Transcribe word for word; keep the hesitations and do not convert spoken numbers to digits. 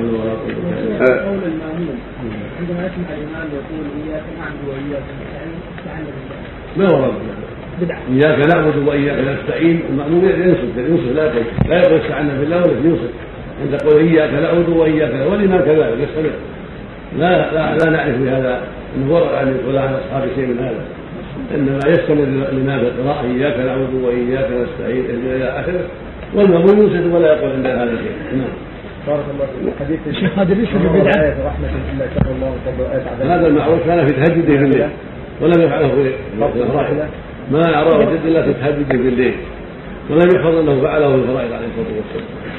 عندما يسمع الإمام يقول إياك نعبد وإياك ما ورد بدعة إياك نعبد وإياك نستعين المأمون ينصت ينصت لا لا يقول استعنا بالله ولا ينصت أن تقول إياك نعبد وإياك ولما كذلك يستمر لا لا لا نعرف بهذا أنه ورد عن القراءة على أصحاب شيء من هذا إنما يستمر لماذا قراءة إياك نعبد وإياك نستعين إلى آخره والمأمون ينصت ولا يقول عند هذا شيء. بارك الله فيك. حديث الشيخ ادريس بدعه رحمه الله صلى الله عليه وسلم هذا المعروف كان في تهجده في الليل ولم يفعله في الفرائض ما اراه جد الا في تهجده في الليل ولم يحفظ انه فعله في الفرائض عليه الصلاه والسلام.